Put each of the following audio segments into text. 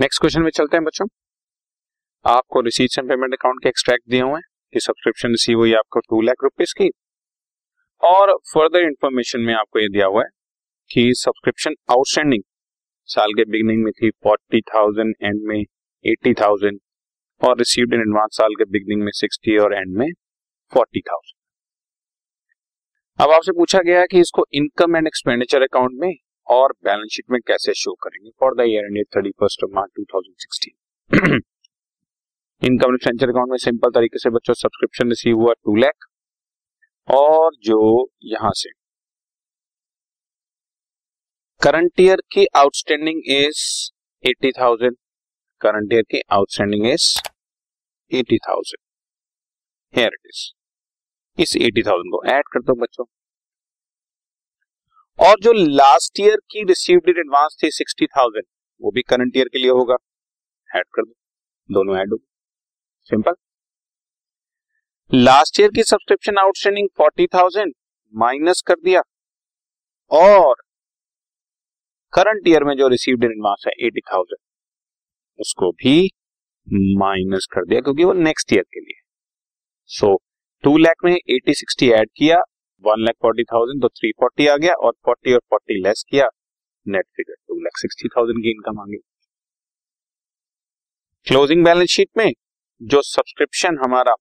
Next question में चलते हैं बच्चों। आपको रिसीट्स एंड पेमेंट अकाउंट के एक्सट्रैक्ट दिए हुए हैं कि सब्सक्रिप्शन रिसीव हुई आपको 2 लाख रुपीज की, और फर्दर इंफॉर्मेशन में आपको ये दिया हुआ है कि सब्सक्रिप्शन आउटस्टैंडिंग साल के बिगनिंग में थी 40,000, एंड में 80,000, और रिसीव्ड इन एडवांस साल के बिगनिंग में 60 और एंड में 40,000। अब आपसे पूछा गया है कि इसको इनकम एंड एक्सपेंडिचर अकाउंट में और बैलेंस शीट में कैसे शो करेंगे for the year ended 31st March 2016। Income expenditure account में सिंपल तरीके से बच्चों सब्सक्रिप्शन रिसीव हुआ 2 लाख, और जो यहां से करंट ईयर की आउटस्टैंडिंग इज 80,000, करंट ईयर की outstanding is 80,000, here it is. इस 80,000 को ऐड कर दो बच्चों, और जो लास्ट ईयर की रिसीव्ड इन एडवांस थी 60,000, वो भी करंट ईयर के लिए होगा, ऐड कर दो, दोनों ऐड हो, सिंपल। लास्ट ईयर की सब्सक्रिप्शन आउटस्टैंडिंग 40,000 माइनस कर दिया, और करंट ईयर में जो रिसीव्ड इन एडवांस है 80,000, उसको भी माइनस कर दिया क्योंकि वो नेक्स्ट ईयर के लिए। सो 2 लाख में 80-60 ऐड किया, 1,40,000, तो 340 आ गया, और 40 और 40 लेस किया, नेट फिगर 2,60,000 की इनकम आ गई। क्लोजिंग बैलेंस शीट में जो सब्सक्रिप्शन हमारा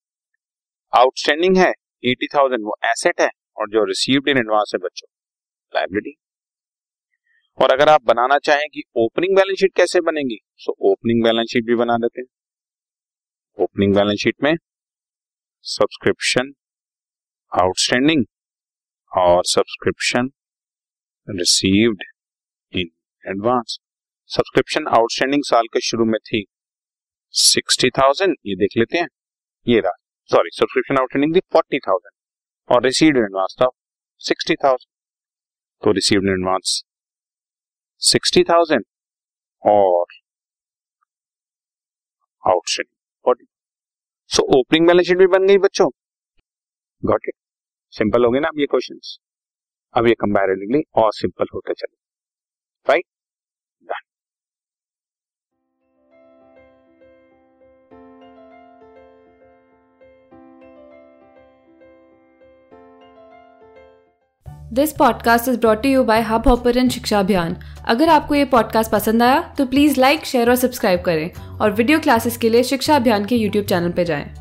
आउटस्टैंडिंग है 80,000, वो एसेट है, और जो रिसीव्ड इन एडवांस है बच्चों लायबिलिटी। और अगर आप बनाना चाहें कि ओपनिंग बैलेंस शीट कैसे बनेगी, सो ओपनिंग बैलेंस शीट भी बना देते हैं। ओपनिंग बैलेंस शीट में सब्सक्रिप्शन आउटस्टैंडिंग और subscription received in advance. Subscription outstanding साल के शुरू में थी 60,000, ये देख लेते हैं, ये रहा, सॉरी सब्सक्रिप्शन आउटस्टैंडिंग थी 40,000 और रिसीव्ड इन एडवांस था 60,000, तो रिसीव्ड इन एडवांस 60,000 और outstanding 40,000। So opening balance sheet भी बन गई बच्चों, गॉट इट, सिंपल हो गए ना अब ये क्वेश्चंस, अब ये कंपैरेटिवली और सिंपल होते चले, right. This podcast is brought to you by Hub Hopper and Shiksha Abhiyan. अगर आपको ये पॉडकास्ट पसंद आया तो प्लीज़ लाइक, शेयर और सब्सक्राइब करें, और वीडियो क्लासेस के लिए शिक्षा अभियान के यूट्यूब चैनल पर जाएं।